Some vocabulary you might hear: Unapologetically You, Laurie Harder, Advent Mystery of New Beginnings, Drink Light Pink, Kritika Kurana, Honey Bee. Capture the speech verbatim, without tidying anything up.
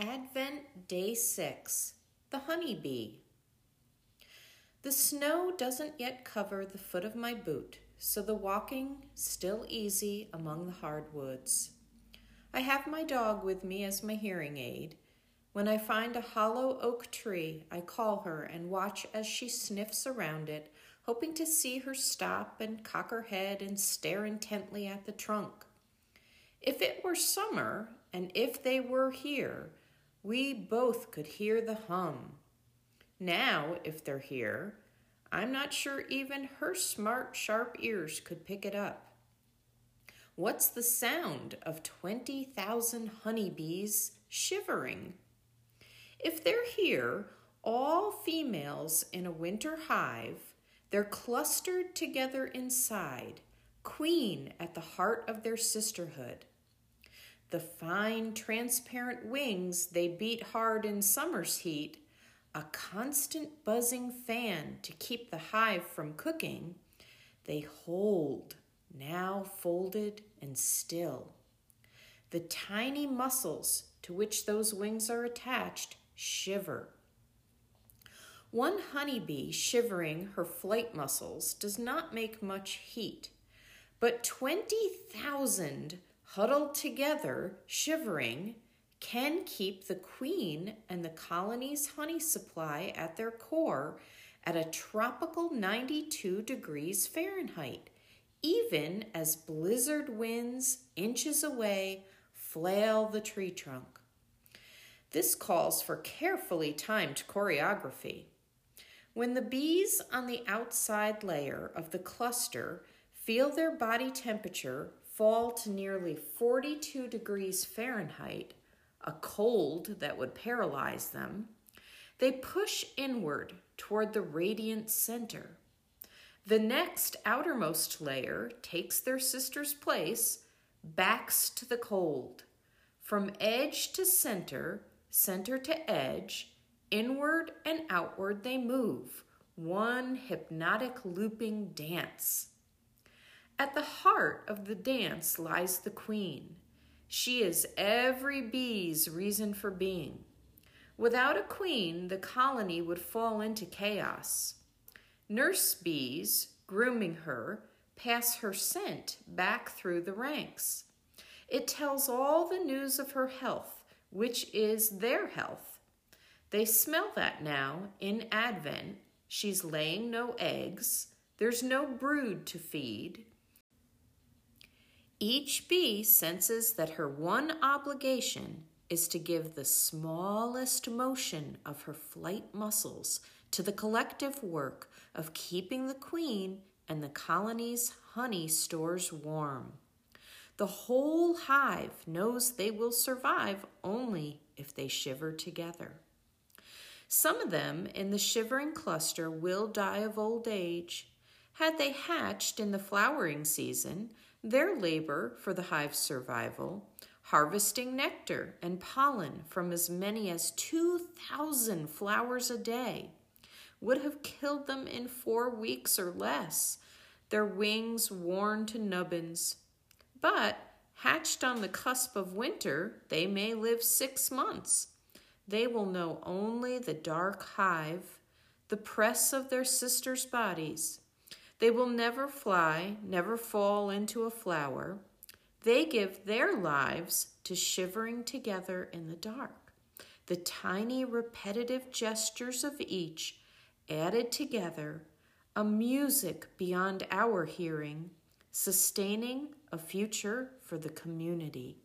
Advent Day six, the Honey Bee. The snow doesn't yet cover the foot of my boot, so the walking still easy among the hardwoods. I have my dog with me as my hearing aid. When I find a hollow oak tree, I call her and watch as she sniffs around it, hoping to see her stop and cock her head and stare intently at the trunk. If it were summer, and if they were here, we both could hear the hum. Now, if they're here, I'm not sure even her smart, sharp ears could pick it up. What's the sound of twenty thousand honeybees shivering? If they're here, all females in a winter hive, they're clustered together inside, queen at the heart of their sisterhood. The fine, transparent wings they beat hard in summer's heat, a constant buzzing fan to keep the hive from cooking, they hold, now folded and still. The tiny muscles to which those wings are attached shiver. One honeybee shivering her flight muscles does not make much heat, but twenty thousand huddled together, shivering, can keep the queen and the colony's honey supply at their core at a tropical ninety-two degrees Fahrenheit, even as blizzard winds inches away flail the tree trunk. This calls for carefully timed choreography. When the bees on the outside layer of the cluster feel their body temperature fall to nearly forty-two degrees Fahrenheit, a cold that would paralyze them, they push inward toward the radiant center. The next outermost layer takes their sister's place, backs to the cold. From edge to center, center to edge, inward and outward they move, one hypnotic looping dance. At the heart of the dance lies the queen. She is every bee's reason for being. Without a queen, the colony would fall into chaos. Nurse bees, grooming her, pass her scent back through the ranks. It tells all the news of her health, which is their health. They smell that now in Advent. She's laying no eggs. There's no brood to feed. Each bee senses that her one obligation is to give the smallest motion of her flight muscles to the collective work of keeping the queen and the colony's honey stores warm. The whole hive knows they will survive only if they shiver together. Some of them in the shivering cluster will die of old age. Had they hatched in the flowering season, their labor for the hive's survival, harvesting nectar and pollen from as many as two thousand flowers a day, would have killed them in four weeks or less, their wings worn to nubbins. But hatched on the cusp of winter, they may live six months. They will know only the dark hive, the press of their sisters' bodies. They will never fly, never fall into a flower. They give their lives to shivering together in the dark. The tiny repetitive gestures of each, added together, a music beyond our hearing, sustaining a future for the community.